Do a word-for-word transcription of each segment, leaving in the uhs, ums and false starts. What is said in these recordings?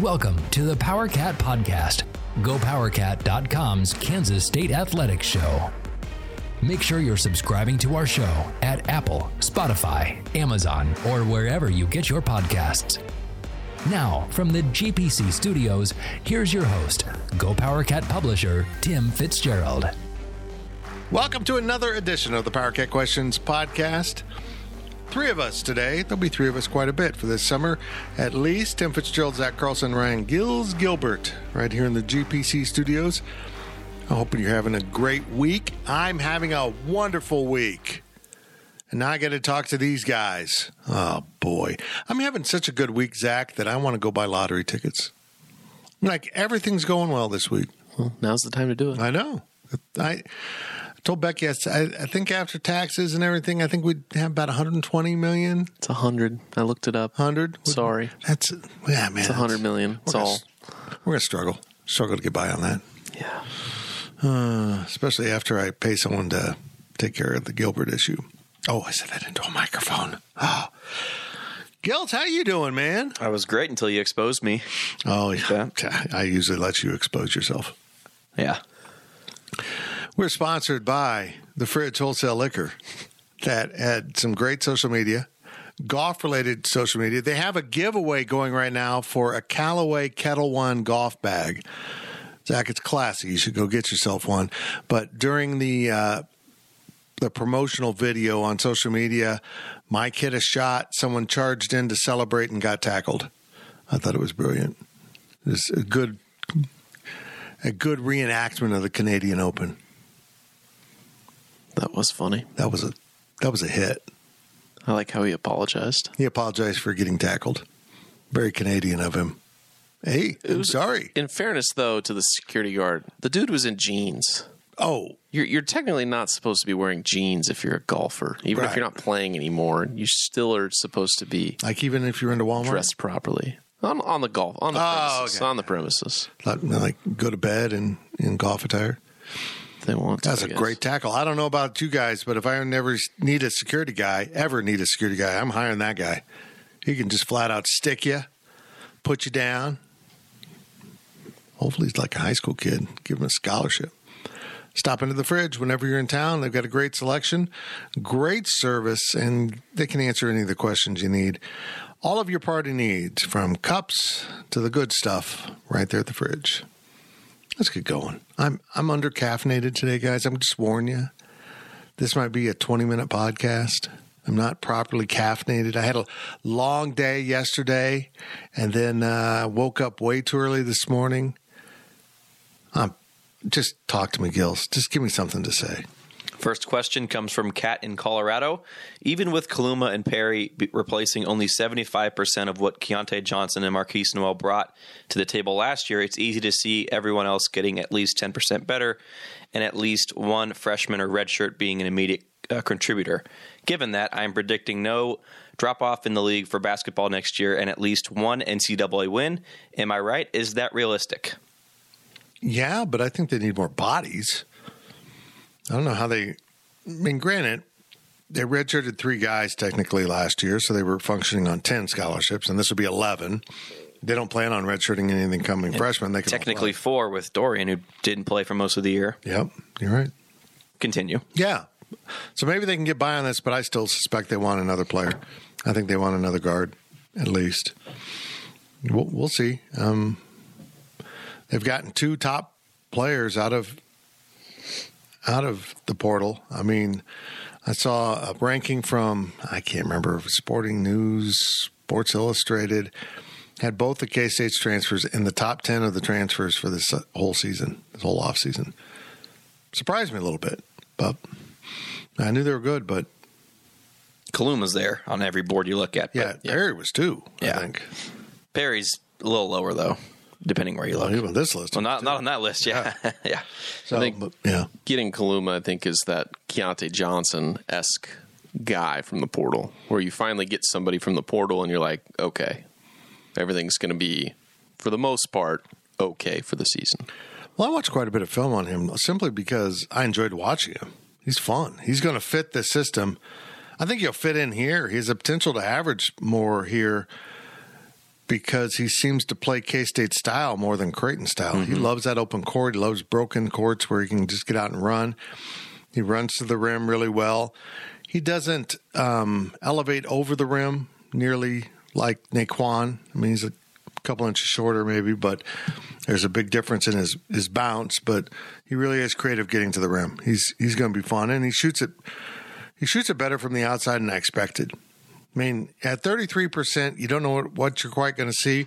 Welcome to the PowerCat Podcast, Go Power Cat dot com's Kansas State Athletics Show. Make sure you're subscribing to our show at Apple, Spotify, Amazon, or wherever you get your podcasts. Now, from the G P C studios, here's your host, GoPowerCat publisher, Tim Fitzgerald. Welcome to another edition of the PowerCat Questions Podcast. Three of us today. There'll be three of us quite a bit for this summer, at least. Tim Fitzgerald, Zach Carlson, Ryan Gills, Gilbert, right here in the G P C studios. I'm hoping you're having a great week. I'm having a wonderful week. And now I got to talk to these guys. Oh, boy. I'm having such a good week, Zach, that I want to go buy lottery tickets. Like, everything's going well this week. Well, now's the time to do it. I know. I told Becky, I, I think after taxes and everything, I think we'd have about one hundred twenty million dollars. It's one hundred. I looked it up. one hundred? Sorry. That's, yeah, man. It's one hundred million dollars. It's all. We're going to struggle. Struggle to get by on that. Yeah. Uh, especially after I pay someone to take care of the Gilbert issue. Oh, I said that into a microphone. Oh. Gilt, how you doing, man? I was great until you exposed me. Oh, yeah. yeah. I usually let you expose yourself. Yeah. We're sponsored by the Fridge Wholesale Liquor that had some great social media, golf-related social media. They have a giveaway going right now for a Callaway Kettle One golf bag. Zach, it's classy. You should go get yourself one. But during the uh, the promotional video on social media, my kid a shot. Someone charged in to celebrate and got tackled. I thought it was brilliant. It was a good, a good reenactment of the Canadian Open. That was funny. That was a that was a hit. I like how he apologized. He apologized for getting tackled. Very Canadian of him. Hey, I'm was, sorry. In fairness, though, to the security guard, the dude was in jeans. Oh. You're you're technically not supposed to be wearing jeans if you're a golfer. Even right. if you're not playing anymore, you still are supposed to be. Like even if you're into Walmart? Dressed properly. On, on the golf. On the oh, premises. Okay. On the premises. Like, like go to bed in, in golf attire? They want to. That's a great tackle. I don't know about you guys, but if I never need a security guy, ever need a security guy, I'm hiring that guy. He can just flat out stick you, put you down. Hopefully he's like a high school kid. Give him a scholarship. Stop into the Fridge whenever you're in town. They've got a great selection, great service, and they can answer any of the questions you need. All of your party needs, from cups to the good stuff, right there at the Fridge. Let's get going. I'm I'm under caffeinated today, guys. I'm just warning you. This might be a twenty minute podcast. I'm not properly caffeinated. I had a long day yesterday, and then uh, woke up way too early this morning. Um, just talk to me, Gills. Just give me something to say. First question comes from Kat in Colorado. Even with Kaluma and Perry replacing only seventy-five percent of what Keyontae Johnson and Marquise Noel brought to the table last year, it's easy to see everyone else getting at least ten percent better and at least one freshman or redshirt being an immediate uh, contributor. Given that, I'm predicting no drop-off in the league for basketball next year and at least one N C double A win. Am I right? Is that realistic? Yeah, but I think they need more bodies. I don't know how they – I mean, granted, they redshirted three guys technically last year, so they were functioning on ten scholarships, and this would be eleven. They don't plan on redshirting anything coming and freshman. They can technically four with Dorian, who didn't play for most of the year. Yep, you're right. Continue. Yeah. So maybe they can get by on this, but I still suspect they want another player. I think they want another guard at least. We'll, we'll see. Um, they've gotten two top players out of out of the portal. I mean, I saw a ranking from, I can't remember, Sporting News, Sports Illustrated, had both the K-State's transfers in the top ten of the transfers for this whole season, this whole offseason. Surprised me a little bit, but I knew they were good, but Kaluma's there on every board you look at. Yeah, yeah. Perry was two, yeah. I think. Perry's a little lower, though, depending where you look. Well, on this list. Well, not, not on that list, yeah. Yeah. yeah. So, I think but, yeah. getting Kaluma, I think, is that Keyontae Johnson-esque guy from the portal, where you finally get somebody from the portal and you're like, okay, everything's going to be, for the most part, okay for the season. Well, I watched quite a bit of film on him simply because I enjoyed watching him. He's fun. He's going to fit this system. I think he'll fit in here. He has a potential to average more here because he seems to play K-State style more than Creighton style. Mm-hmm. He loves that open court. He loves broken courts where he can just get out and run. He runs to the rim really well. He doesn't um, elevate over the rim nearly like Nae'Qwan. I mean, he's a couple inches shorter maybe, but there's a big difference in his, his bounce. But he really is creative getting to the rim. He's he's going to be fun, and he shoots it. He shoots it better from the outside than I expected. I mean, at thirty-three percent, you don't know what, what you're quite going to see.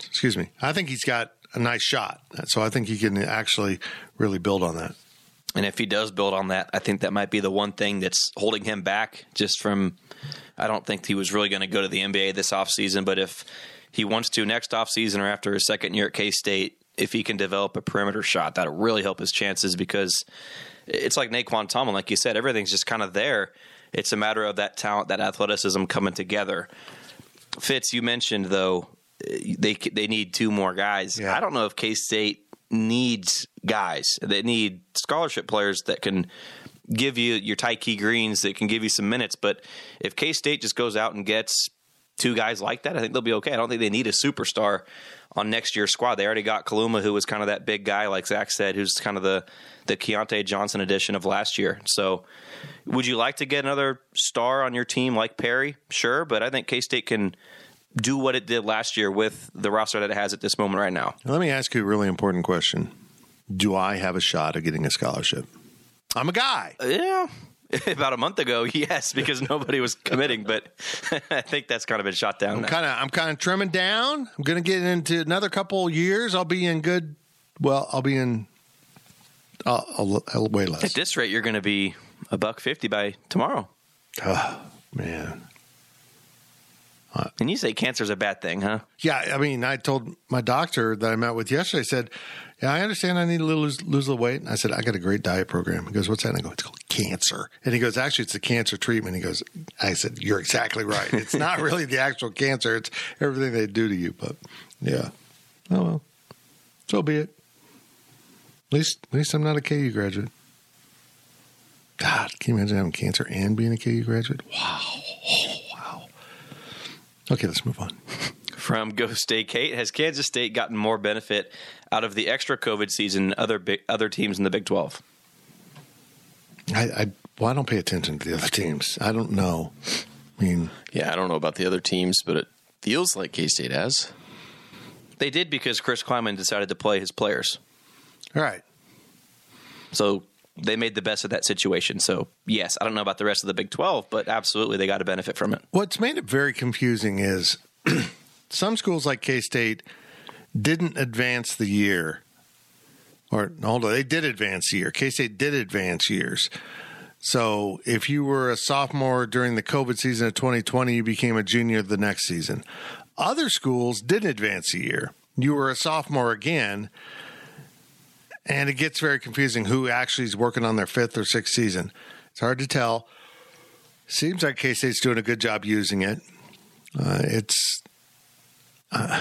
Excuse me. I think he's got a nice shot, so I think he can actually really build on that. And if he does build on that, I think that might be the one thing that's holding him back just from – I don't think he was really going to go to the N B A this offseason, but if he wants to next offseason or after his second year at K-State, if he can develop a perimeter shot, that'll really help his chances because – it's like Nae'Qwan Tomlin, like you said, everything's just kind of there. It's a matter of that talent, that athleticism coming together. Fitz, you mentioned, though, they they need two more guys. Yeah. I don't know if K-State needs guys. They need scholarship players that can give you your Tyke Greens, that can give you some minutes. But if K-State just goes out and gets two guys like that, I think they'll be okay. I don't think they need a superstar on next year's squad. They already got Kaluma, who was kind of that big guy, like Zach said, who's kind of the, the Keyontae Johnson edition of last year. So would you like to get another star on your team like Perry? Sure, but I think K-State can do what it did last year with the roster that it has at this moment right now. Let me ask you a really important question. Do I have a shot at getting a scholarship? I'm a guy. Yeah. About a month ago, yes, because nobody was committing, but I think that's kind of been shot down. I'm kind of, I'm kind of trimming down. I'm going to get into another couple of years. I'll be in good. Well, I'll be in. I'll, I'll, I'll way less. At this rate, you're going to be a buck fifty by tomorrow. Oh man! Uh, and you say cancer's a bad thing, huh? Yeah, I mean, I told my doctor that I met with yesterday. I said, "Yeah, I understand. I need a little lose, lose a little weight." And I said, "I got a great diet program." He goes, "What's that?" And I go, "It's called cancer." And he goes, "Actually, it's the cancer treatment." He goes, I said, "You're exactly right. It's not really the actual cancer. It's everything they do to you." But yeah, oh well, so be it. At least, at least I'm not a K U graduate. God, can you imagine having cancer and being a K U graduate? Wow, oh, wow. Okay, let's move on. From Go State Kate, has Kansas State gotten more benefit out of the extra COVID season than other big, other teams in the Big twelve? I, I well, I don't pay attention to the other teams. I don't know. I mean, yeah, I don't know about the other teams, but it feels like K-State has. They did because Chris Kleiman decided to play his players. All right. So they made the best of that situation. So, yes, I don't know about the rest of the Big twelve, but absolutely they got to benefit from it. What's made it very confusing is some schools like K-State didn't advance the year. Or, hold on, they did advance year. K-State did advance years. So if you were a sophomore during the COVID season of twenty twenty, you became a junior the next season. Other schools did advance a year. You were a sophomore again, and it gets very confusing who actually is working on their fifth or sixth season. It's hard to tell. Seems like K-State's doing a good job using it. Uh, it's... Uh,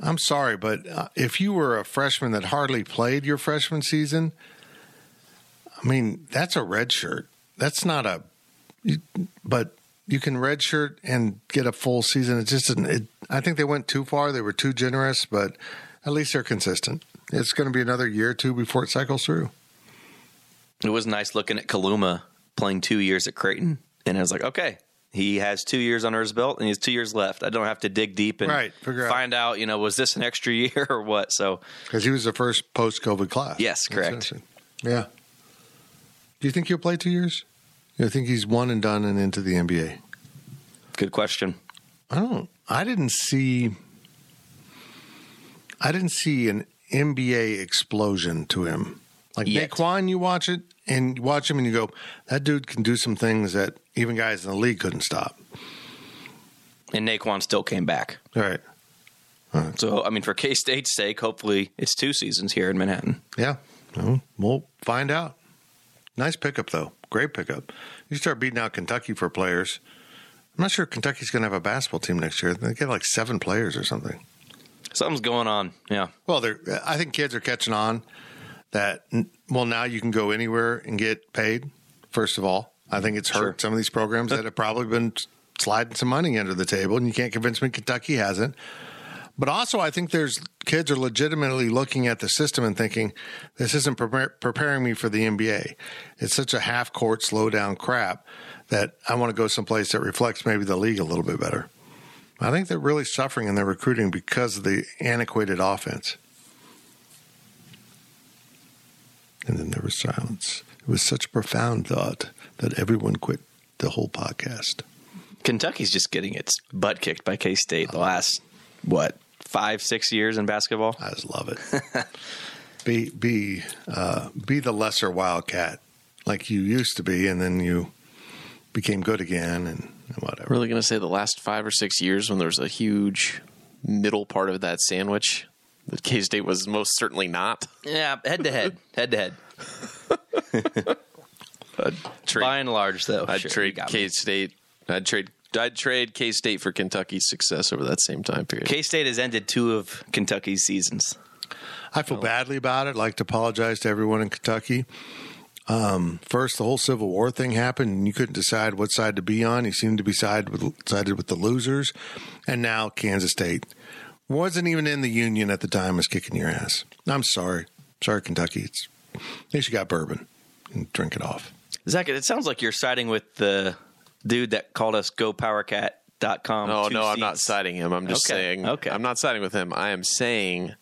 I'm sorry, but if you were a freshman that hardly played your freshman season, I mean, that's a red shirt. That's not a – but you can red shirt and get a full season. It just it, I think they went too far. They were too generous, but at least they're consistent. It's going to be another year or two before it cycles through. It was nice looking at Kaluma playing two years at Creighton, and I was like, okay. He has two years under his belt, and he has two years left. I don't have to dig deep and right, find out, you know, was this an extra year or what? So, because he was the first post-COVID class. Yes, correct. Yeah. Do you think he'll play two years? I think he's one and done and into the N B A. Good question. I don't. I didn't see. I didn't see an N B A explosion to him. Like Nae'Qwan, you watch it, and you watch him and you go, that dude can do some things that even guys in the league couldn't stop. And Nae'Qwan still came back. All right. All right. So, I mean, for K-State's sake, hopefully it's two seasons here in Manhattan. Yeah. We'll find out. Nice pickup, though. Great pickup. You start beating out Kentucky for players. I'm not sure Kentucky's going to have a basketball team next year. They get like seven players or something. Something's going on, yeah. Well, I think kids are catching on that, well, now you can go anywhere and get paid, first of all. I think it's hurt sure. some of these programs that have probably been sliding some money under the table, and you can't convince me Kentucky hasn't. But also I think there's kids are legitimately looking at the system and thinking, this isn't pre- preparing me for the N B A. It's such a half-court, slow-down crap that I want to go someplace that reflects maybe the league a little bit better. I think they're really suffering in their recruiting because of the antiquated offense. And then there was silence. It was such a profound thought that everyone quit the whole podcast. Kentucky's just getting its butt kicked by K-State the last, what, five, six years in basketball? I just love it. be be uh, be the lesser wildcat like you used to be, and then you became good again and whatever. Really going to say the last five or six years when there was a huge middle part of that sandwich that K-State was most certainly not? Yeah, head-to-head, head-to-head. trade, by and large, though. I'd sure, trade K-State. I'd trade I'd trade K-State for Kentucky's success over that same time period. K-State has ended two of Kentucky's seasons. I feel badly about it. I'd like to apologize to everyone in Kentucky. Um, first, the whole Civil War thing happened, and you couldn't decide what side to be on. You seemed to be sided with, sided with the losers. And now Kansas State wasn't even in the Union at the time is kicking your ass. I'm sorry. Sorry, Kentucky. It's, at least you got bourbon and drink it off. Zach, it sounds like you're siding with the – dude that called us Go Power Cat dot com. Oh, no, seats. I'm not citing him. I'm just okay. saying. Okay. I'm not citing with him. I am saying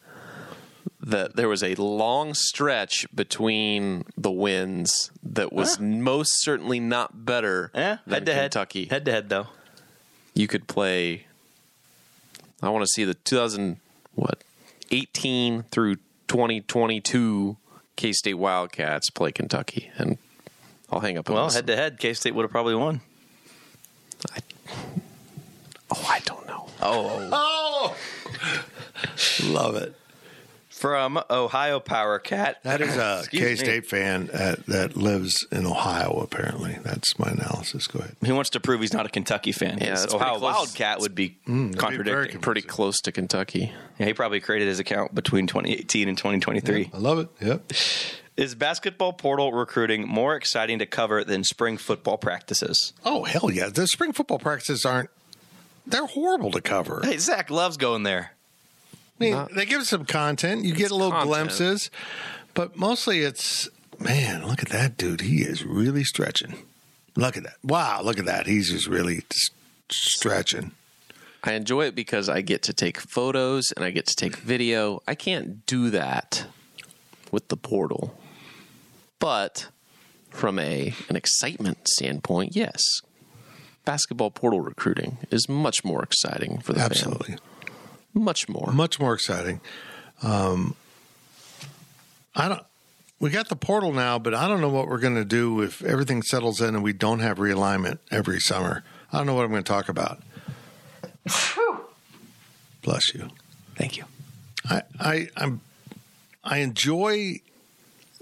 that there was a long stretch between the wins that was huh. most certainly not better yeah, than head to Kentucky. Head to head, though. You could play, I want to see the two thousand, what, eighteen through twenty twenty-two K-State Wildcats play Kentucky. And I'll hang up on this. Well, head to head, K-State would have probably won. I, oh, I don't know. Oh. oh. Love it. From Ohio PowerCat. That is a K-State me. fan at, that lives in Ohio, apparently. That's my analysis. Go ahead. He wants to prove he's not a Kentucky fan. Yeah, that's Ohio Wildcat would be mm, contradicting. Be pretty close to Kentucky. Yeah, he probably created his account between twenty eighteen and twenty twenty-three. Yeah, I love it. Yep. Is basketball portal recruiting more exciting to cover than spring football practices? Oh, hell yeah. The spring football practices aren't – they're horrible to cover. Hey, Zach loves going there. I mean, Not, they give some content. You get a little content. glimpses. But mostly it's – man, look at that dude. He is really stretching. Look at that. Wow, look at that. He's just really just stretching. I enjoy it because I get to take photos and I get to take video. I can't do that with the portal. But from a an excitement standpoint, yes, basketball portal recruiting is much more exciting for the Absolutely. fan. Absolutely, much more, much more exciting. Um, I don't. We got the portal now, but I don't know what we're going to do if everything settles in and we don't have realignment every summer. I don't know what I'm going to talk about. Bless you. Thank you. I I I'm, I enjoy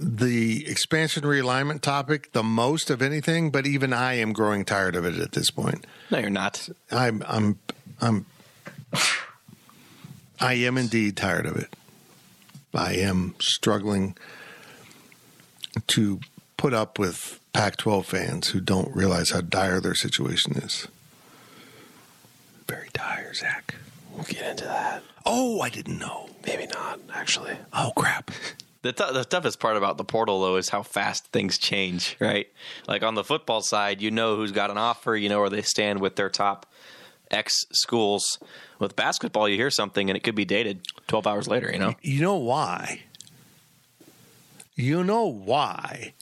the expansion realignment topic the most of anything, but even I am growing tired of it at this point. No, you're not. I'm, I'm, I'm, I am indeed tired of it. I am struggling to put up with Pac twelve fans who don't realize how dire their situation is. Very dire, Zach. We'll get into that. Oh, I didn't know. Maybe not, actually. Oh, crap. The, t- the toughest part about the portal, though, is how fast things change, right? Like on the football side, you know who's got an offer, you know where they stand with their top X schools. With basketball, you hear something, and it could be dated twelve hours later, you know? You know why? You know why?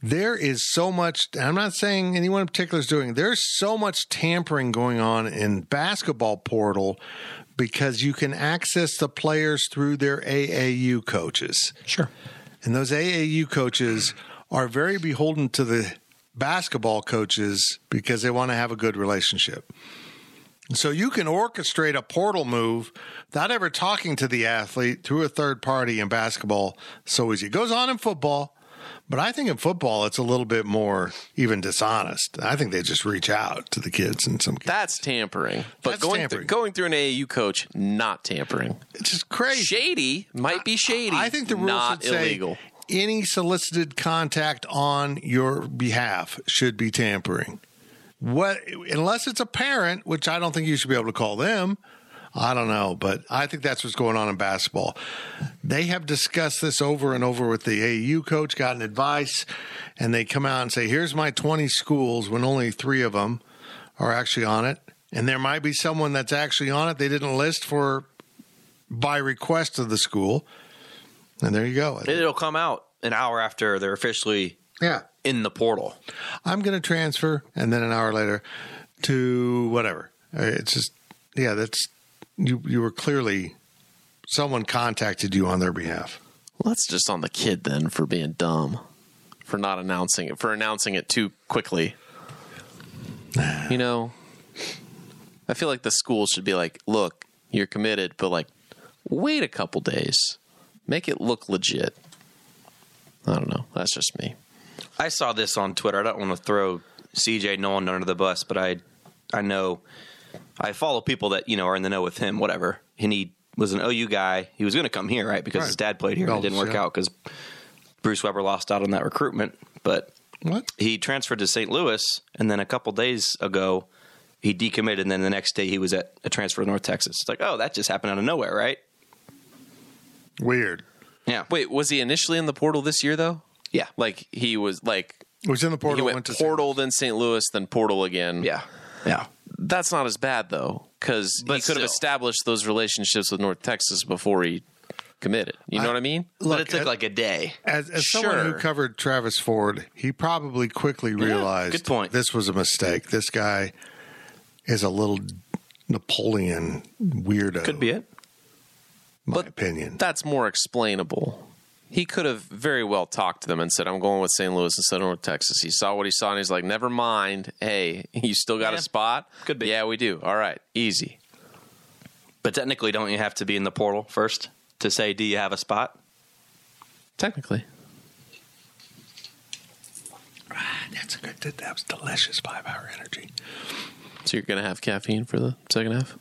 There is so much, and I'm not saying anyone in particular is doing, there's so much tampering going on in basketball portal because you can access the players through their A A U coaches. Sure. And those A A U coaches are very beholden to the basketball coaches because they want to have a good relationship. So you can orchestrate a portal move without ever talking to the athlete through a third party in basketball so easy. It goes on in football, but I think in football it's a little bit more even dishonest. I think they just reach out to the kids in some cases. That's tampering. But That's going, tampering. Th- going through an A A U coach, not tampering. It's just crazy. Shady might be shady. I, I think the rules not would illegal. Say any solicited contact on your behalf should be tampering. What, unless it's a parent, which I don't think you should be able to call them. I don't know, but I think that's what's going on in basketball. They have discussed this over and over with the A A U coach, gotten advice, and they come out and say, here's my twenty schools when only three of them are actually on it. And there might be someone that's actually on it they didn't list for by request of the school. And there you go. It'll come out an hour after they're officially yeah. in the portal. I'm going to transfer, and then an hour later to whatever. It's just, yeah, that's you. You were clearly someone contacted you on their behalf. Well, that's just on the kid then for being dumb, for not announcing it, for announcing it too quickly. You know, I feel like the school should be like, look, you're committed, but like, wait a couple days, make it look legit. I don't know. That's just me. I saw this on Twitter. I don't want to throw C J Nolan under the bus, but I I know I follow people that, you know, are in the know with him, whatever. And he was an O U guy. He was going to come here, right? Because right. his dad played here Belts, and it didn't work yeah. out because Bruce Weber lost out on that recruitment. But what? He transferred to Saint Louis, and then a couple days ago, he decommitted, and then the next day he was at a transfer to North Texas. It's like, oh, that just happened out of nowhere, right? Weird. Yeah. Wait, was he initially in the portal this year, though? Yeah, like he was like he was in the portal. He went, went to portal, then Saint Louis, then portal again. Yeah, yeah. That's not as bad though, because he could still. have established those relationships with North Texas before he committed. You know I, what I mean? Look, but it took as, like a day. As, as sure. someone who covered Travis Ford, he probably quickly realized yeah, good point. This was a mistake. This guy is a little Napoleon weirdo. Could be it. My but opinion. That's more explainable. He could have very well talked to them and said, I'm going with Saint Louis instead of North Texas. He saw what he saw, and he's like, never mind. Hey, you still got yeah, a spot? Could be. Yeah, we do. All right. Easy. But technically, don't you have to be in the portal first to say, do you have a spot? Technically. Ah, that's a good – that was delicious five-hour energy. So you're going to have caffeine for the second half?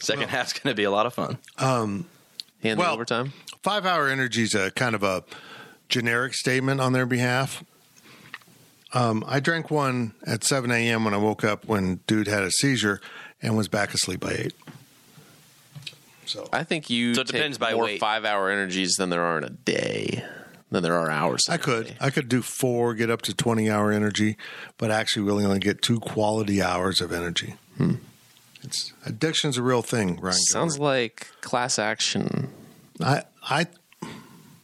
second well, half's going to be a lot of fun. Um, and well, the overtime? Five Hour Energy is a kind of a generic statement on their behalf. Um, I drank one at seven a.m. when I woke up when dude had a seizure and was back asleep by eight. So I think you so it take depends by more weight. Five Hour Energies than there are in a day, than there are hours. I could. Day. I could do four, get up to twenty-hour energy, but actually really only get two quality hours of energy. Hmm. It's, addiction's a real thing, Ryan. Sounds Gilbert. Like class action. I I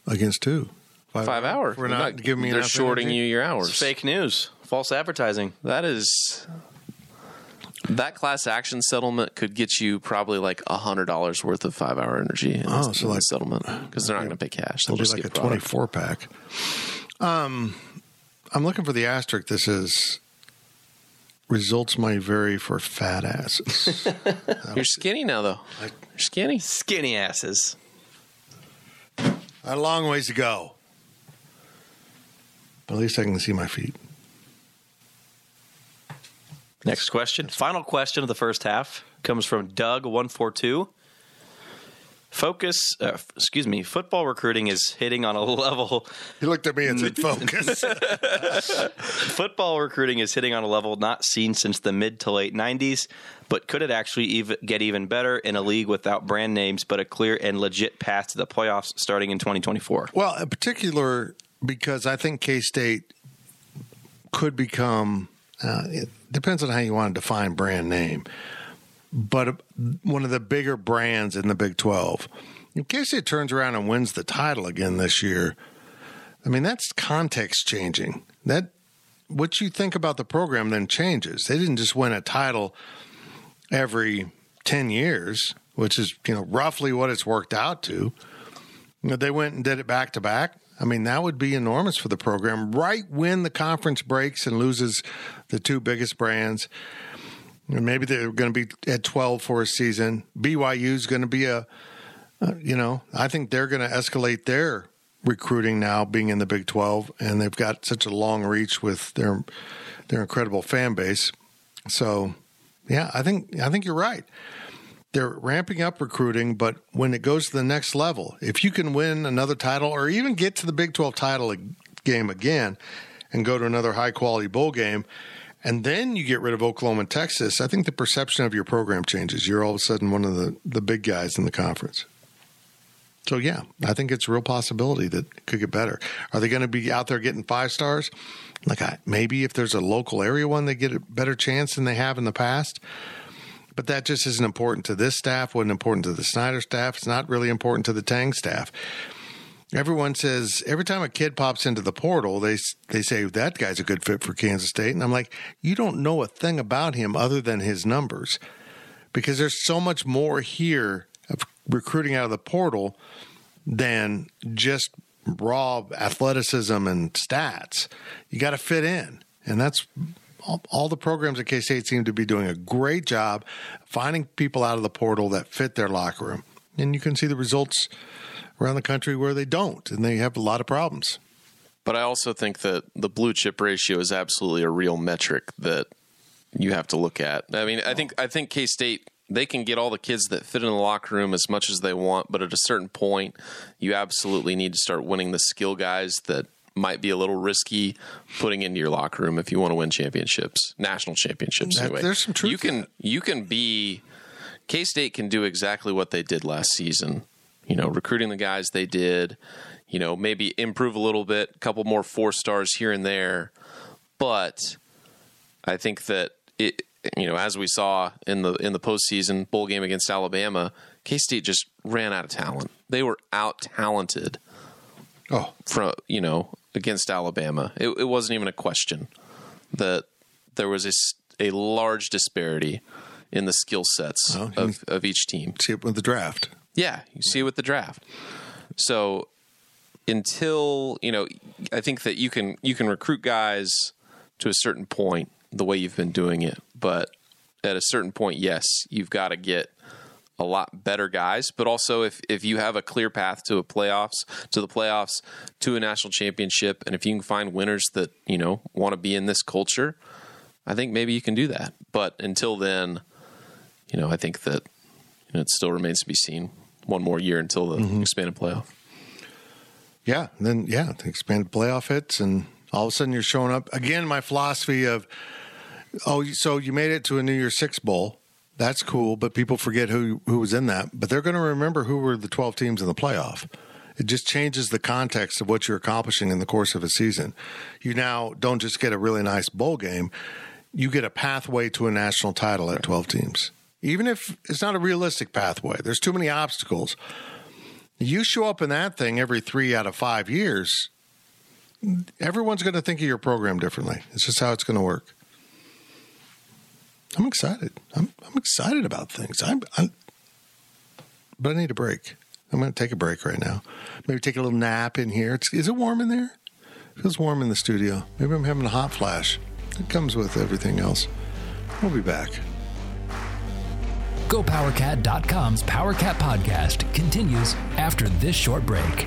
against two five, five hours. We're not, not giving me. They're shorting energy. You your hours. It's fake news, false advertising. That is that class action settlement could get you probably like a hundred dollars worth of five hour energy. In oh, this, so in like settlement because they're not going to pay cash. They'll, they'll just do like a twenty four pack. Um, I'm looking for the asterisk. This is results may vary for fat asses. You're skinny now though. I, You're skinny. Skinny asses. A long ways to go. But at least I can see my feet. Next question. Final question of the first half comes from Doug one forty-two. Focus, uh, excuse me, football recruiting is hitting on a level. He looked at me and said, focus. Football recruiting is hitting on a level not seen since the mid to late nineties, but could it actually even get even better in a league without brand names, but a clear and legit path to the playoffs starting in twenty twenty-four? Well, in particular, because I think K-State could become, uh, it depends on how you want to define brand name. But one of the bigger brands in the Big twelve. In case it turns around and wins the title again this year, I mean, that's context changing. That what you think about the program then changes. They didn't just win a title every ten years, which is, you know, roughly what it's worked out to. You know, they went and did it back to back. I mean, that would be enormous for the program right when the conference breaks and loses the two biggest brands. Maybe they're going to be at twelve for a season. B Y U's going to be a, uh, you know, I think they're going to escalate their recruiting now being in the Big twelve, and they've got such a long reach with their their incredible fan base. So, yeah, I think I think you're right. They're ramping up recruiting, but when it goes to the next level, if you can win another title or even get to the Big twelve title game again and go to another high-quality bowl game, and then you get rid of Oklahoma and Texas, I think the perception of your program changes. You're all of a sudden one of the, the big guys in the conference. So, yeah, I think it's a real possibility that it could get better. Are they going to be out there getting five stars? Like, maybe if there's a local area one, they get a better chance than they have in the past. But that just isn't important to this staff, wasn't important to the Snyder staff. It's not really important to the Tang staff. Everyone says, every time a kid pops into the portal, they they say, that guy's a good fit for Kansas State. And I'm like, you don't know a thing about him other than his numbers, because there's so much more here of recruiting out of the portal than just raw athleticism and stats. You got to fit in, and that's... all the programs at K-State seem to be doing a great job finding people out of the portal that fit their locker room. And you can see the results around the country where they don't, and they have a lot of problems. But I also think that the blue chip ratio is absolutely a real metric that you have to look at. I mean, I think I think K-State, they can get all the kids that fit in the locker room as much as they want, but at a certain point, you absolutely need to start winning the skill guys that might be a little risky putting into your locker room if you want to win championships, national championships. That, anyway, there's some truth. You can, you can be, K-State can do exactly what they did last season, you know, recruiting the guys they did, you know, maybe improve a little bit, a couple more four stars here and there. But I think that it, you know, as we saw in the, in the postseason bowl game against Alabama, K-State just ran out of talent. They were out talented. Oh, from, you know, against Alabama. It, it wasn't even a question that there was a, a large disparity in the skill sets well, of, of each team. See it with the draft. Yeah, you see it with the draft. So until, you know, I think that you can you can recruit guys to a certain point the way you've been doing it. But at a certain point, yes, you've got to get a lot better guys. But also if, if you have a clear path to a playoffs, to the playoffs, to a national championship, and if you can find winners that, you know, want to be in this culture, I think maybe you can do that. But until then, you know, I think that, you know, it still remains to be seen one more year until the mm-hmm. expanded playoff. Yeah. And then, yeah, the expanded playoff hits and all of a sudden you're showing up again. My philosophy of, oh, so you made it to a New Year's Six bowl. That's cool, but people forget who, who was in that. But they're going to remember who were the twelve teams in the playoff. It just changes the context of what you're accomplishing in the course of a season. You now don't just get a really nice bowl game. You get a pathway to a national title at twelve teams. Even if it's not a realistic pathway, there's too many obstacles. You show up in that thing every three out of five years, everyone's going to think of your program differently. It's just how it's going to work. I'm excited. I'm I'm excited about things. I'm, I'm, but I need a break. I'm going to take a break right now. Maybe take a little nap in here. It's, is it warm in there? It feels warm in the studio. Maybe I'm having a hot flash. It comes with everything else. We'll be back. Go Power Cat dot com's PowerCat Podcast continues after this short break.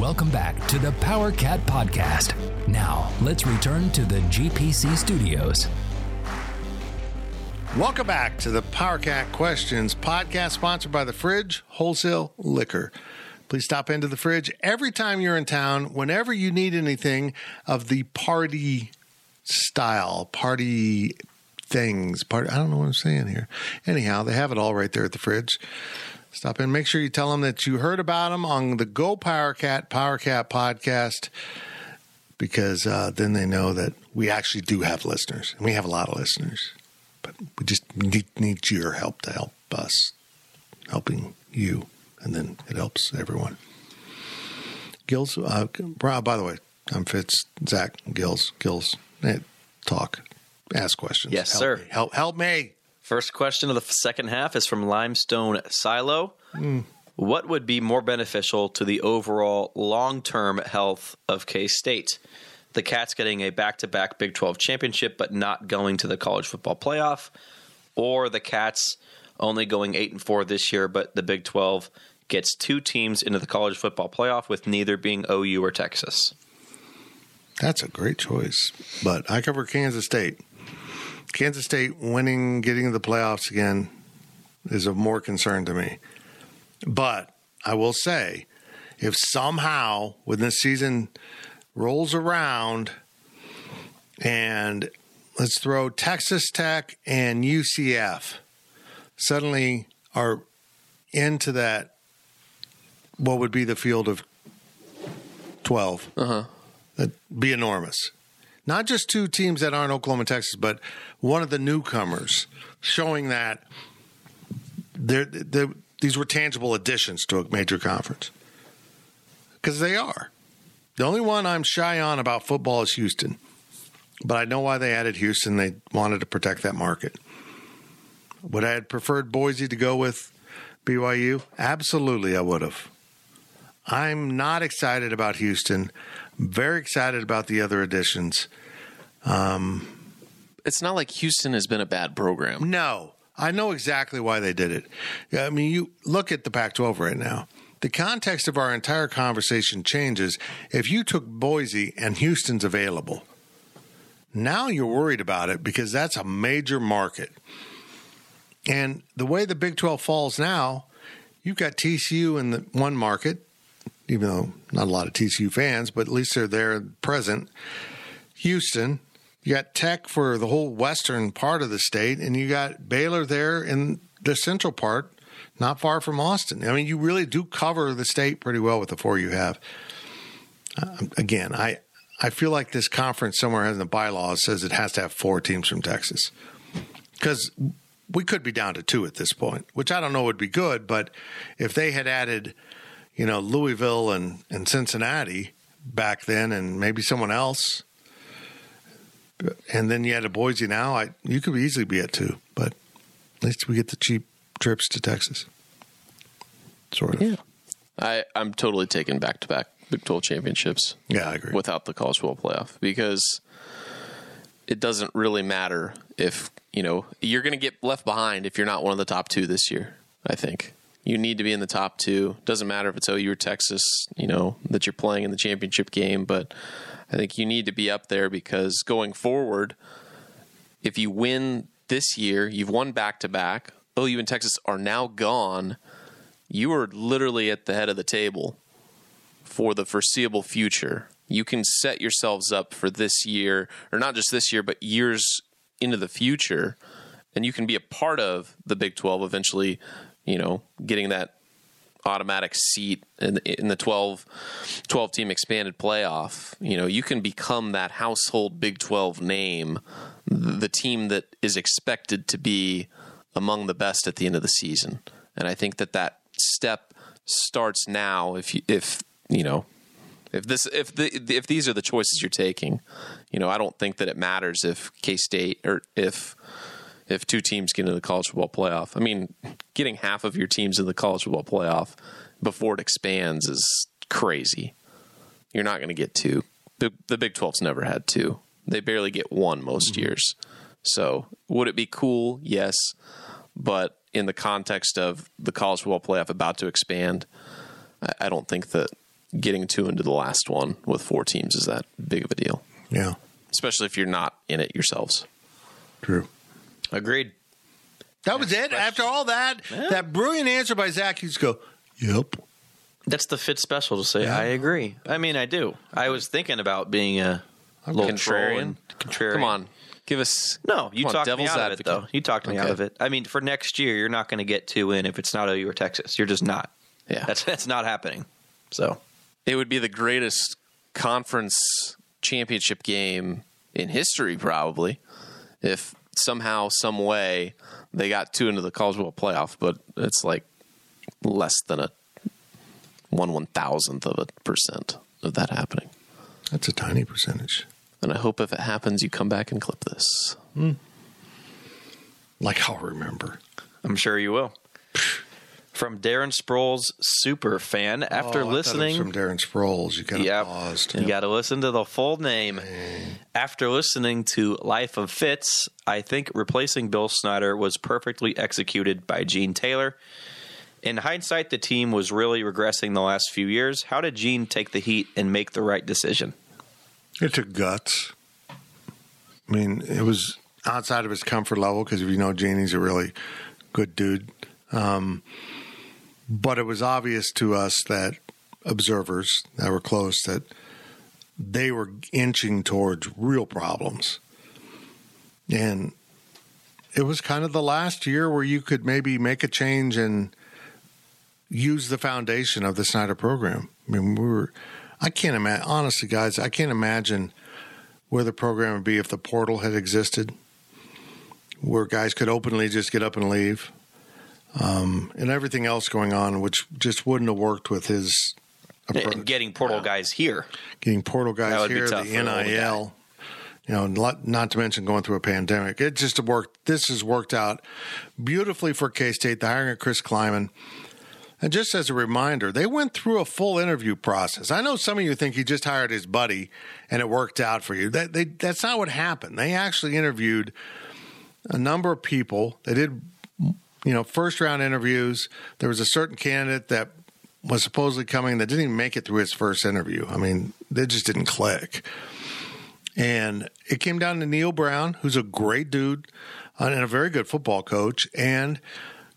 Welcome back to the PowerCat Podcast. Now, let's return to the G P C studios. Welcome back to the PowerCat Questions Podcast, sponsored by the Fridge Wholesale Liquor. Please stop into the Fridge every time you're in town, whenever you need anything of the party style, party things. Party, I don't know what I'm saying here. Anyhow, they have it all right there at the Fridge. Stop in. Make sure you tell them that you heard about them on the Go PowerCat, PowerCat podcast, because uh, then they know that we actually do have listeners, and we have a lot of listeners. But we just need, need your help to help us, helping you, and then it helps everyone. Gills, uh, by the way, I'm Fitz, Zach, Gills, Gills, hey, talk, ask questions. Yes, help sir. Me. Help, help me. First question of the second half is from Limestone Silo. Mm. What would be more beneficial to the overall long-term health of K-State? The Cats getting a back-to-back Big twelve championship but not going to the college football playoff, or the Cats only going eight and four this year, but the Big twelve gets two teams into the college football playoff, with neither being O U or Texas? That's a great choice, but I cover Kansas State. Kansas State winning, getting to the playoffs again is of more concern to me. But I will say, if somehow when this season rolls around and let's throw Texas Tech and U C F suddenly are into that, what would be the field of twelve, uh-huh. that'd be enormous. Not just two teams that aren't Oklahoma and Texas, but one of the newcomers, showing that they're, they're, these were tangible additions to a major conference. Because they are. The only one I'm shy on about football is Houston. But I know why they added Houston. They wanted to protect that market. Would I have preferred Boise to go with B Y U? Absolutely, I would have. I'm not excited about Houston. Very excited about the other additions. Um, it's not like Houston has been a bad program. No. I know exactly why they did it. I mean, you look at the Pac twelve right now. The context of our entire conversation changes if you took Boise and Houston's available. Now you're worried about it because that's a major market. And the way the Big twelve falls now, you've got T C U in the one market, even though not a lot of T C U fans, but at least they're there present. Houston, you got Tech for the whole western part of the state, and you got Baylor there in the central part, not far from Austin. I mean, you really do cover the state pretty well with the four you have. Uh, again, I I feel like this conference somewhere in the bylaws says it has to have four teams from Texas, because we could be down to two at this point, which I don't know would be good, but if they had added – you know, Louisville and, and Cincinnati back then, and maybe someone else. And then you had a Boise now. I you could easily be at two, but at least we get the cheap trips to Texas. Sort of. Yeah. I, I'm totally taking back-to-back Big twelve championships. Yeah, I agree. Without the college football playoff, because it doesn't really matter if, you know, you're going to get left behind if you're not one of the top two this year, I think. You need to be in the top two. Doesn't matter if it's O U or Texas, you know, that you're playing in the championship game. But I think you need to be up there, because going forward, if you win this year, you've won back-to-back. O U and Texas are now gone. You are literally at the head of the table for the foreseeable future. You can set yourselves up for this year, or not just this year, but years into the future. And you can be a part of the Big twelve eventually, you know, getting that automatic seat in the, in the twelve, twelve team expanded playoff. You know, you can become that household Big twelve name, the team that is expected to be among the best at the end of the season. And I think that that step starts now. If you, if, you know, if this, if the, if these are the choices you're taking, you know, I don't think that it matters if K-State or if, If two teams get into the college football playoff. I mean, getting half of your teams in the college football playoff before it expands is crazy. You're not going to get two. The, the Big twelve's never had two. They barely get one most mm-hmm. years. So would it be cool? Yes. But in the context of the college football playoff about to expand, I, I don't think that getting two into the last one with four teams is that big of a deal. Yeah. Especially if you're not in it yourselves. True. Agreed. That was it. After all that, yeah. that brilliant answer by Zach, you just go, yep. That's the fit special to say, yeah. I agree. I mean, I do. I was thinking about being a I'm little contrarian. contrarian. Come on. Give us no. You talked me out advocate. of it, though. You talked me okay. out of it. I mean, for next year, you're not going to get two in if it's not O U or Texas. You're just not. Yeah, that's that's not happening. So it would be the greatest conference championship game in history, probably, if somehow, some way, they got two into the college football playoff. But it's like less than a one one thousandth of a percent of that happening. That's a tiny percentage. And I hope if it happens, you come back and clip this. Mm. Like I'll remember. I'm sure you will. From Darren Sproul's super fan. After oh, I listening. From Darren Sproul's. You kind of yep. paused. You yep. got to listen to the full name. Man. After listening to Life of Fitz, I think replacing Bill Snyder was perfectly executed by Gene Taylor. In hindsight, the team was really regressing the last few years. How did Gene take the heat and make the right decision? It took guts. I mean, it was outside of his comfort level because, you know, Gene's a really good dude. Um, but it was obvious to us that observers that were close that they were inching towards real problems. And it was kind of the last year where you could maybe make a change and use the foundation of the Snyder program. I mean, we were... I can't imagine, honestly, guys, I can't imagine where the program would be if the portal had existed, where guys could openly just get up and leave, um, and everything else going on, which just wouldn't have worked with his approach. And getting portal guys here. Getting portal guys here, the N I L, you know, not, not to mention going through a pandemic. It just worked. This has worked out beautifully for K-State, the hiring of Chris Kleiman. And just as a reminder, they went through a full interview process. I know some of you think he just hired his buddy and it worked out for you. That, they, that's not what happened. They actually interviewed a number of people. They did, you know, first-round interviews. There was a certain candidate that was supposedly coming that didn't even make it through his first interview. I mean, they just didn't click. And it came down to Neil Brown, who's a great dude and a very good football coach, and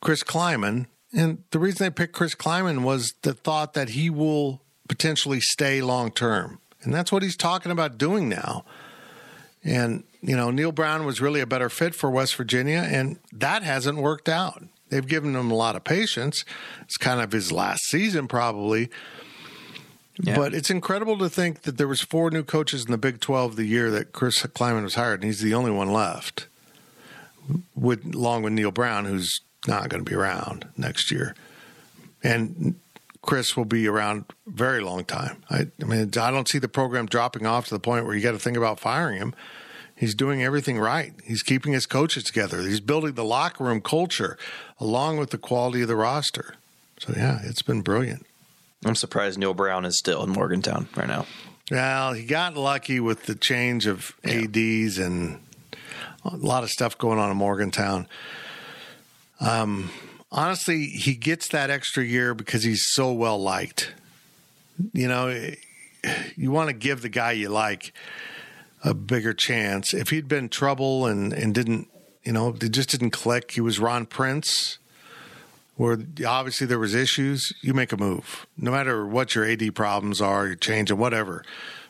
Chris Kleiman. And the reason they picked Chris Kleiman was the thought that he will potentially stay long-term. And that's what he's talking about doing now. And, you know, Neil Brown was really a better fit for West Virginia, and that hasn't worked out. They've given him a lot of patience. It's kind of his last season probably. Yeah. But it's incredible to think that there was four new coaches in the Big twelve the year that Chris Kleiman was hired, and he's the only one left, with along with Neil Brown, who's not going to be around next year. And Chris will be around a very long time. I, I mean, I don't see the program dropping off to the point where you got to think about firing him. He's doing everything right. He's keeping his coaches together. He's building the locker room culture along with the quality of the roster. So, yeah, it's been brilliant. I'm surprised Neil Brown is still in Morgantown right now. Well, he got lucky with the change of yeah. A Ds and a lot of stuff going on in Morgantown. Um, honestly, he gets that extra year because he's so well liked. You know, you want to give the guy you like a bigger chance. If he'd been trouble and, and didn't, you know, it just didn't click. He was Ron Prince, where obviously there was issues. You make a move, no matter what your A D problems are, your change and whatever.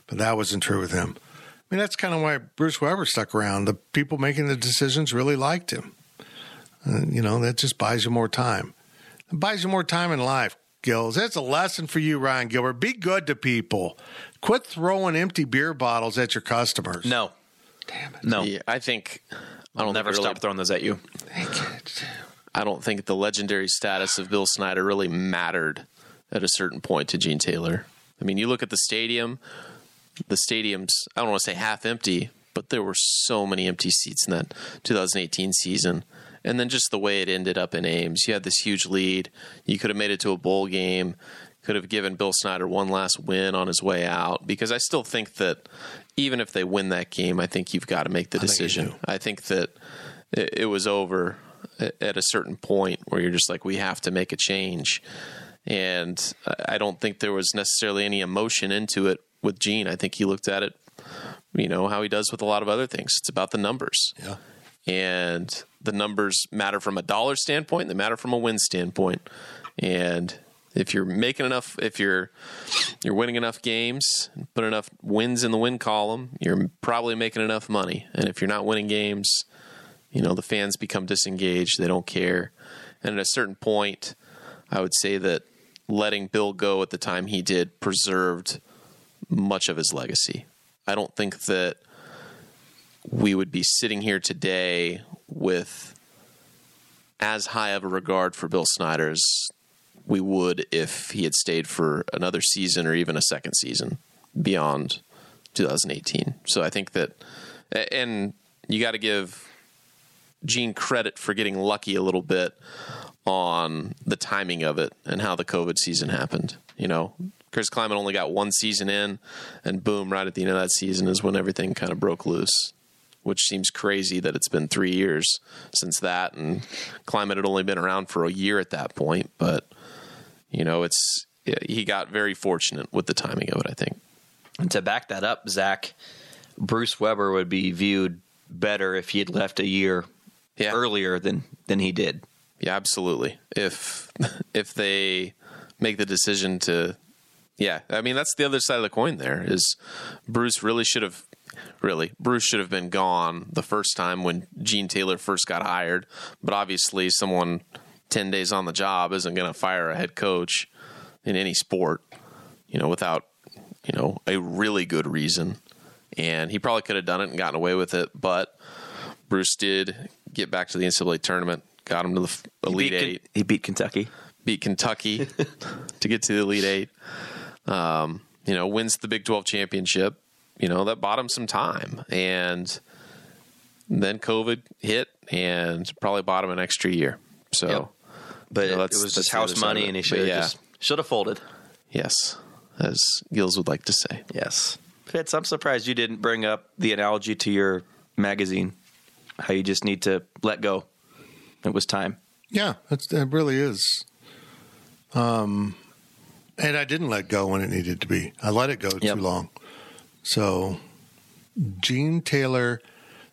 But that wasn't true with him. I mean, that's kind of why Bruce Weber stuck around. The people making the decisions really liked him. Uh, you know, that just buys you more time. It buys you more time in life, Gills. That's a lesson for you, Ryan Gilbert. Be good to people. Quit throwing empty beer bottles at your customers. No. Damn it. No. Yeah, I think I'll we'll never really stop throwing those at you. I don't think the legendary status of Bill Snyder really mattered at a certain point to Gene Taylor. I mean, you look at the stadium. The stadium's, I don't want to say half empty, but there were so many empty seats in that twenty eighteen season. And then just the way it ended up in Ames, you had this huge lead. You could have made it to a bowl game, could have given Bill Snyder one last win on his way out. Because I still think that even if they win that game, I think you've got to make the I decision. Think I think that it, it was over at a certain point where you're just like, we have to make a change. And I don't think there was necessarily any emotion into it with Gene. I think he looked at it, you know, how he does with a lot of other things. It's about the numbers. Yeah. And the numbers matter from a dollar standpoint. They matter from a win standpoint. And if you're making enough, if you're you're winning enough games, put enough wins in the win column, you're probably making enough money. And if you're not winning games, you know, the fans become disengaged. They don't care. And at a certain point, I would say that letting Bill go at the time he did preserved much of his legacy. I don't think that we would be sitting here today with as high of a regard for Bill Snyder as we would if he had stayed for another season or even a second season beyond twenty eighteen. So I think that, and you got to give Gene credit for getting lucky a little bit on the timing of it and how the COVID season happened. You know, Chris Kleiman only got one season in, and boom, right at the end of that season is when everything kind of broke loose, which seems crazy that it's been three years since that. And Kleiman had only been around for a year at that point, but you know, it's, he got very fortunate with the timing of it, I think. And to back that up, Zach, Bruce Weber would be viewed better if he had left a year yeah. earlier than, than he did. Yeah, absolutely. If, if they make the decision to, yeah, I mean, that's the other side of the coin there is Bruce really should have Really, Bruce should have been gone the first time when Gene Taylor first got hired. But obviously someone ten days on the job isn't going to fire a head coach in any sport, you know, without, you know, a really good reason. And he probably could have done it and gotten away with it. But Bruce did get back to the N C double A tournament, got him to the Elite Eight. He beat Kentucky. Beat Kentucky to get to the Elite Eight. Um, you know, wins the Big twelve championship. You know, that bought him some time, and then COVID hit and probably bought him an extra year. So, yep. But you know, it was just house money, and he should have yeah. just should have folded. Yes, as Gills would like to say. Yes, Fitz, I'm surprised you didn't bring up the analogy to your magazine, how you just need to let go. It was time. Yeah, it's, it really is. Um, and I didn't let go when it needed to be. I let it go yep. too long. So, Gene Taylor,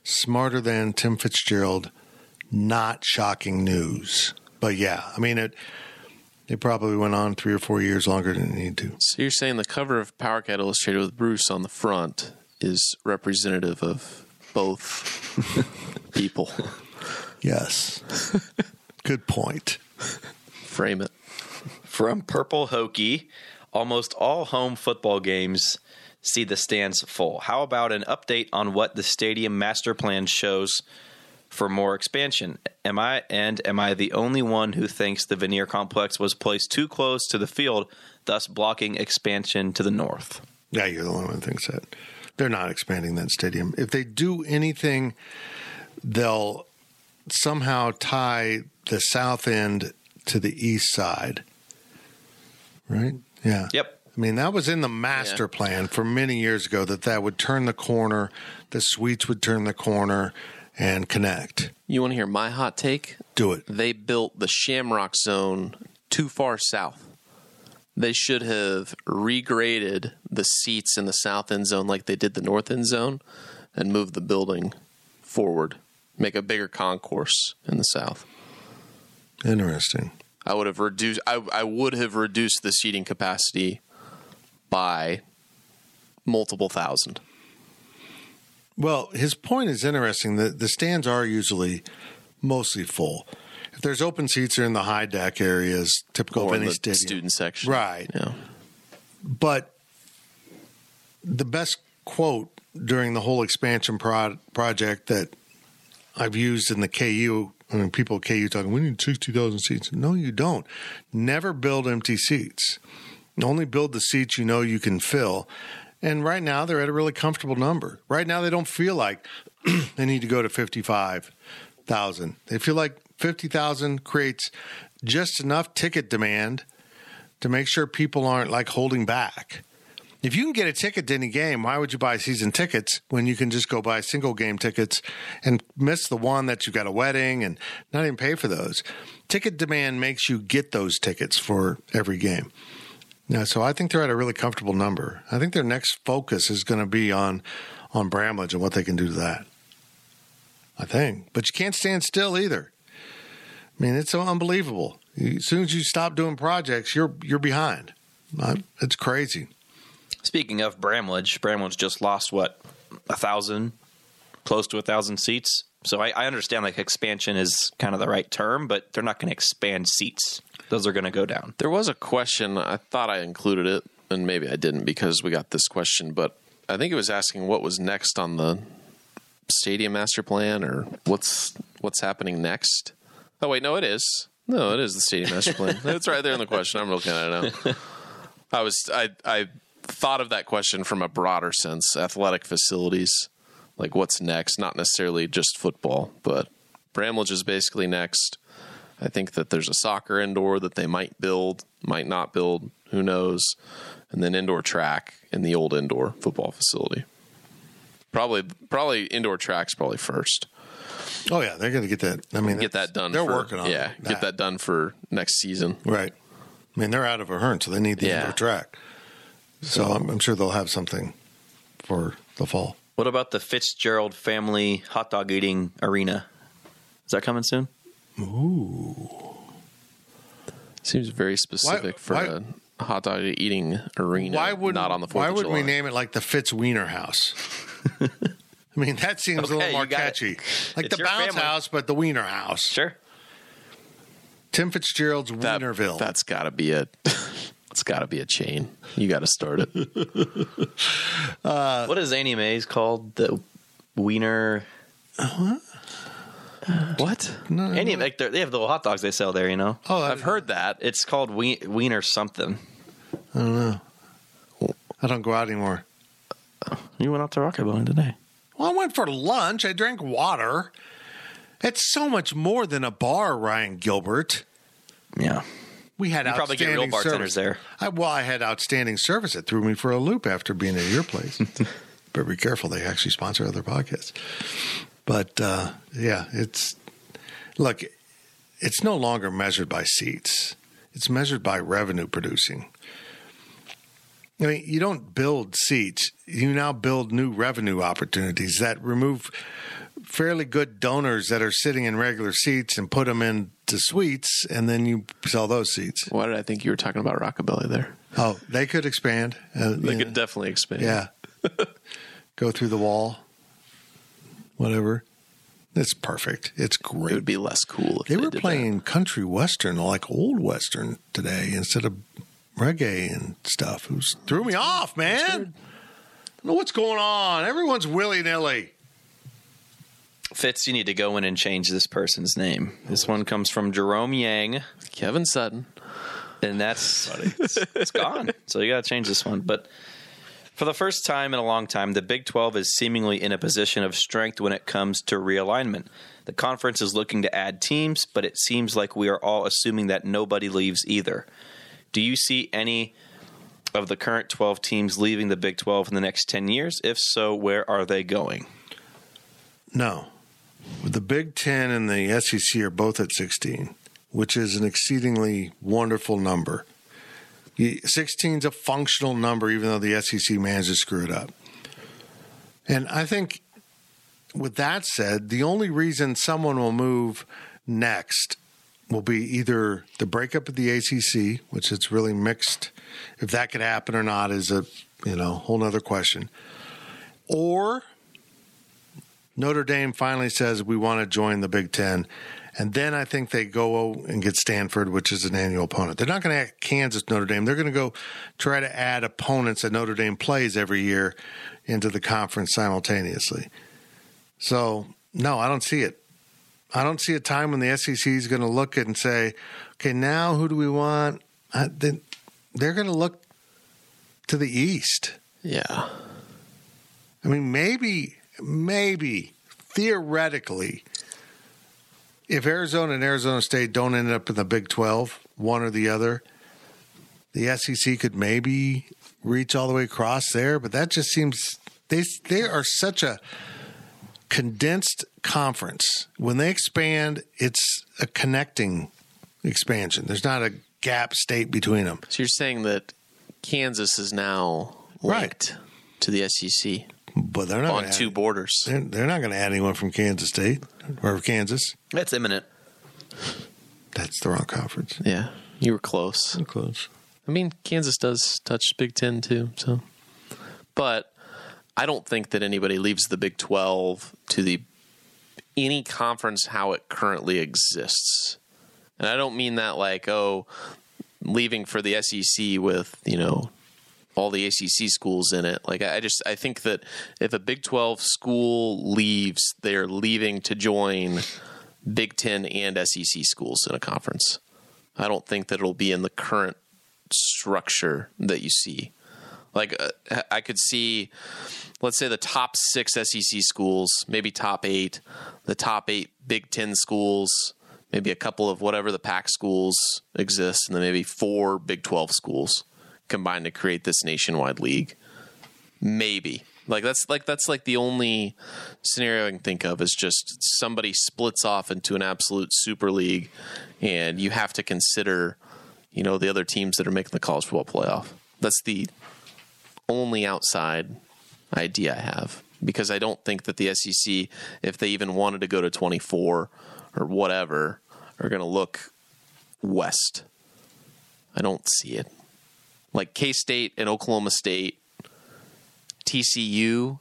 smarter than Tim Fitzgerald, not shocking news. But yeah, I mean, it it probably went on three or four years longer than it needed to. So you're saying the cover of PowerCat Illustrated with Bruce on the front is representative of both people. Yes. Good point. Frame it. From Purple Hokie, almost all home football games see the stands full. How about an update on what the stadium master plan shows for more expansion? Am I and am I the only one who thinks the Veneer Complex was placed too close to the field, thus blocking expansion to the north? Yeah, you're the only one who thinks that. They're not expanding that stadium. If they do anything, they'll somehow tie the south end to the east side. Right? Yeah. Yep. I mean, that was in the master yeah. plan for many years ago, that that would turn the corner, the suites would turn the corner and connect. You want to hear my hot take? Do it. They built the Shamrock Zone too far south. They should have regraded the seats in the south end zone like they did the north end zone and moved the building forward, make a bigger concourse in the south. Interesting. I would have reduced I, I would have reduced the seating capacity by multiple thousand. Well, his point is interesting. The, the stands are usually mostly full. If there's open seats, they're in the high deck areas, typical or of any the stadium. Student section. Right. Yeah. But the best quote during the whole expansion pro- project that I've used in the K U, I mean, people at K U talking, we need sixty thousand seats. No, you don't. Never build empty seats. Only build the seats you know you can fill. And right now, they're at a really comfortable number. Right now, they don't feel like they need to go to fifty-five thousand. They feel like fifty thousand creates just enough ticket demand to make sure people aren't, like, holding back. If you can get a ticket to any game, why would you buy season tickets when you can just go buy single-game tickets and miss the one that you got a wedding and not even pay for those? Ticket demand makes you get those tickets for every game. Yeah, so I think they're at a really comfortable number. I think their next focus is going to be on on Bramlage and what they can do to that. I think. But you can't stand still either. I mean, it's so unbelievable. As soon as you stop doing projects, you're you're behind. It's crazy. Speaking of Bramlage, Bramlage just lost, what, a thousand, close to a thousand seats. So I, I understand like expansion is kind of the right term, but they're not going to expand seats. Those are going to go down. There was a question. I thought I included it, and maybe I didn't because we got this question, but I think it was asking what was next on the stadium master plan or what's what's happening next. Oh, wait, no, it is. No, it is the stadium master plan. It's right there in the question. I'm looking at it now. I was I I thought of that question from a broader sense, athletic facilities, like what's next, not necessarily just football, but Bramlage is basically next. I think that there's a soccer indoor that they might build, might not build, who knows, and then indoor track in the old indoor football facility. Probably, probably indoor track's probably first. Oh yeah, they're going to get that. I mean, get that done. They're for, working on. Yeah, that. Get that done for next season. Right. I mean, they're out of a hurry, so they need the yeah. indoor track. So I'm, I'm sure they'll have something for the fall. What about the Fitzgerald family hot dog eating arena? Is that coming soon? Ooh. Seems very specific why, for why, a hot dog eating arena. Why would not on the fourth Why of July. Would we name it like the Fitz Wiener House? I mean, that seems okay, a little more catchy. It. Like it's the Bounce family. House, but the Wiener House. Sure. Tim Fitzgerald's that, Wienerville. That's got to be a. It's got to be a chain. You got to start it. uh, what is Annie Mae's called? The Wiener. Uh-huh. What? No, Annie, no. Like they have the little hot dogs they sell there. You know. Oh, I've I, heard that. It's called we, Wiener something. I don't know. I don't go out anymore. You went out to Rockabone today. Well, I went for lunch. I drank water. It's so much more than a bar, Ryan Gilbert. Yeah. We had you outstanding probably get real bartenders service. There. I, well, I had outstanding service. It threw me for a loop after being at your place. But be careful. They actually sponsor other podcasts. But, uh, yeah, it's – look, it's no longer measured by seats. It's measured by revenue producing. I mean, you don't build seats. You now build new revenue opportunities that remove fairly good donors that are sitting in regular seats and put them into suites, and then you sell those seats. Why did I think you were talking about Rockabilly there? Oh, they could expand. Uh, they could know. definitely expand. Yeah. Go through the wall. Whatever. It's perfect. It's great. It would be less cool if they, they were did playing that. Country Western, like old Western today instead of – reggae and stuff. It was, threw me off, man. I don't know what's going on. Everyone's willy-nilly. Fitz, you need to go in and change this person's name. This one comes from Jerome Yang. Kevin Sutton. And that's it's, it's gone. So you got to change this one. But for the first time in a long time, the Big twelve is seemingly in a position of strength when it comes to realignment. The conference is looking to add teams, but it seems like we are all assuming that nobody leaves either. Do you see any of the current twelve teams leaving the Big twelve in the next ten years? If so, where are they going? No. The Big ten and the S E C are both at sixteen, which is an exceedingly wonderful number. sixteen is a functional number, even though the S E C managed to screw it up. And I think with that said, the only reason someone will move next will be either the breakup of the A C C, which it's really mixed. If that could happen or not is a, you know, whole nother question. Or Notre Dame finally says we want to join the Big Ten. And then I think they go and get Stanford, which is an annual opponent. They're not going to add Kansas, Notre Dame. They're going to go try to add opponents that Notre Dame plays every year into the conference simultaneously. So, no, I don't see it. I don't see a time when the S E C is going to look at and say, okay, now who do we want? I, they, they're going to look to the East. Yeah. I mean, maybe, maybe, theoretically, if Arizona and Arizona State don't end up in the Big twelve, one or the other, the S E C could maybe reach all the way across there. But that just seems they they are such a condensed conference. When they expand, it's a connecting expansion. There's not a gap state between them. So you're saying that Kansas is now linked right. to the S E C, but they're not on two add, borders. They're, they're not going to add anyone from Kansas State or Kansas. That's imminent. That it's the wrong conference. Yeah, you were close. I'm close. I mean, Kansas does touch Big Ten too, so. But I don't think that anybody leaves the Big twelve to the any conference how it currently exists. And I don't mean that like, oh, leaving for the S E C with, you know, all the A C C schools in it. Like, I just, I think that if a Big twelve school leaves, they're leaving to join Big Ten and S E C schools in a conference. I don't think that it'll be in the current structure that you see. Like, uh, I could see, let's say the top six S E C schools, maybe top eight, the top eight Big Ten schools, maybe a couple of whatever the Pac schools exist, and then maybe four Big twelve schools combined to create this nationwide league. Maybe like that's like that's like the only scenario I can think of is just somebody splits off into an absolute super league, and you have to consider, you know, the other teams that are making the college football playoff. That's the only outside idea I have, because I don't think that the S E C, if they even wanted to go to twenty-four or whatever, are going to look west. I don't see it. Like K-State and Oklahoma State, T C U,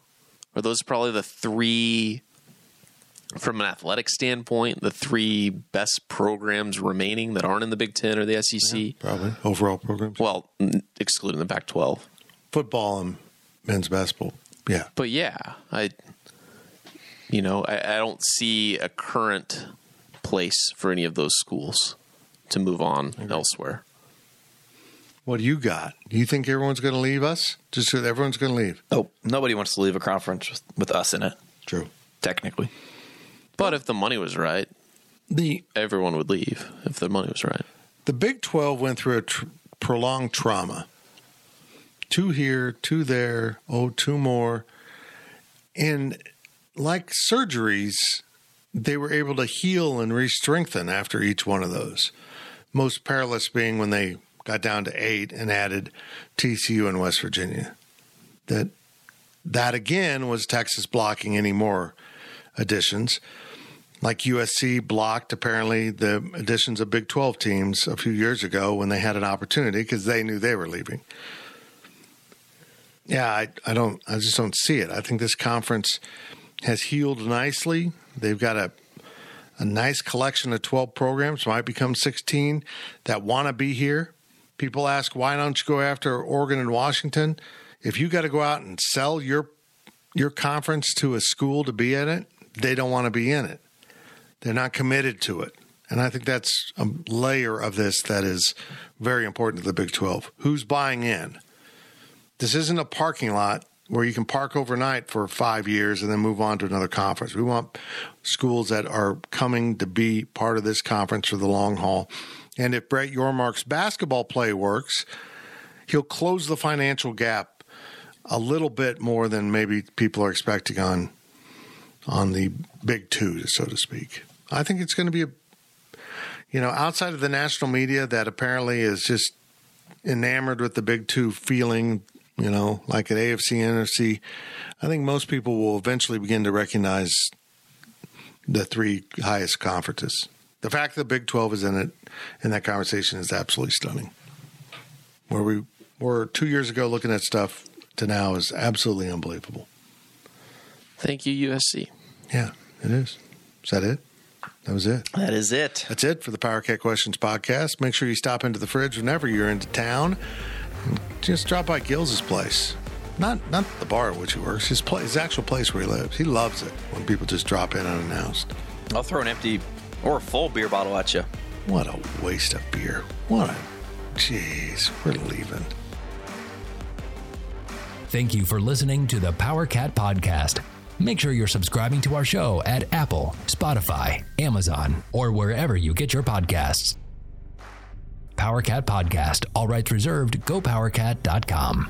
are those probably the three, from an athletic standpoint, the three best programs remaining that aren't in the Big Ten or the S E C? Yeah, probably. Overall programs? Well, excluding the Pac twelve. Football and men's basketball, yeah. But yeah, I, you know, I, I don't see a current place for any of those schools to move on okay. elsewhere. What do you got? Do you think everyone's going to leave us? Just that everyone's going to leave? Oh, nobody wants to leave a conference with, with us in it. True. Technically. But if the money was right, the everyone would leave if the money was right. The Big twelve went through a tr- prolonged trauma. Two here, two there, oh, two more. And like surgeries, they were able to heal and re-strengthen after each one of those. Most perilous being when they got down to eight and added T C U and West Virginia. That that again was Texas blocking any more additions. Like U S C blocked apparently the additions of Big twelve teams a few years ago when they had an opportunity because they knew they were leaving. Yeah, I, I don't I just don't see it. I think this conference has healed nicely. They've got a a nice collection of twelve programs, might become sixteen that want to be here. People ask, why don't you go after Oregon and Washington? If you got to go out and sell your your conference to a school to be in it, they don't want to be in it. They're not committed to it. And I think that's a layer of this that is very important to the Big twelve. Who's buying in? This isn't a parking lot where you can park overnight for five years and then move on to another conference. We want schools that are coming to be part of this conference for the long haul. And if Brett Yormark's basketball play works, he'll close the financial gap a little bit more than maybe people are expecting on on the big two, so to speak. I think it's going to be, a, you know, outside of the national media that apparently is just enamored with the big two feeling, you know, like at A F C, N F C, I think most people will eventually begin to recognize the three highest conferences. The fact that the Big twelve is in it in that conversation is absolutely stunning. Where we were two years ago looking at stuff to now is absolutely unbelievable. Thank you, U S C. Yeah, it is. Is that it? That was it. That is it. That's it for the PowerCat Questions podcast. Make sure you stop into the fridge whenever you're into town. Just drop by Gills' place. Not not the bar at which he works, his, place, his actual place where he lives. He loves it when people just drop in unannounced. I'll throw an empty... or a full beer bottle at you. What a waste of beer. What a... Jeez, we're leaving. Thank you for listening to the PowerCat Podcast. Make sure you're subscribing to our show at Apple, Spotify, Amazon, or wherever you get your podcasts. PowerCat Podcast. All rights reserved. Go Power Cat dot com.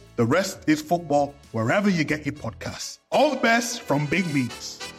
The Rest is Football wherever you get your podcasts. All the best from Big Meats.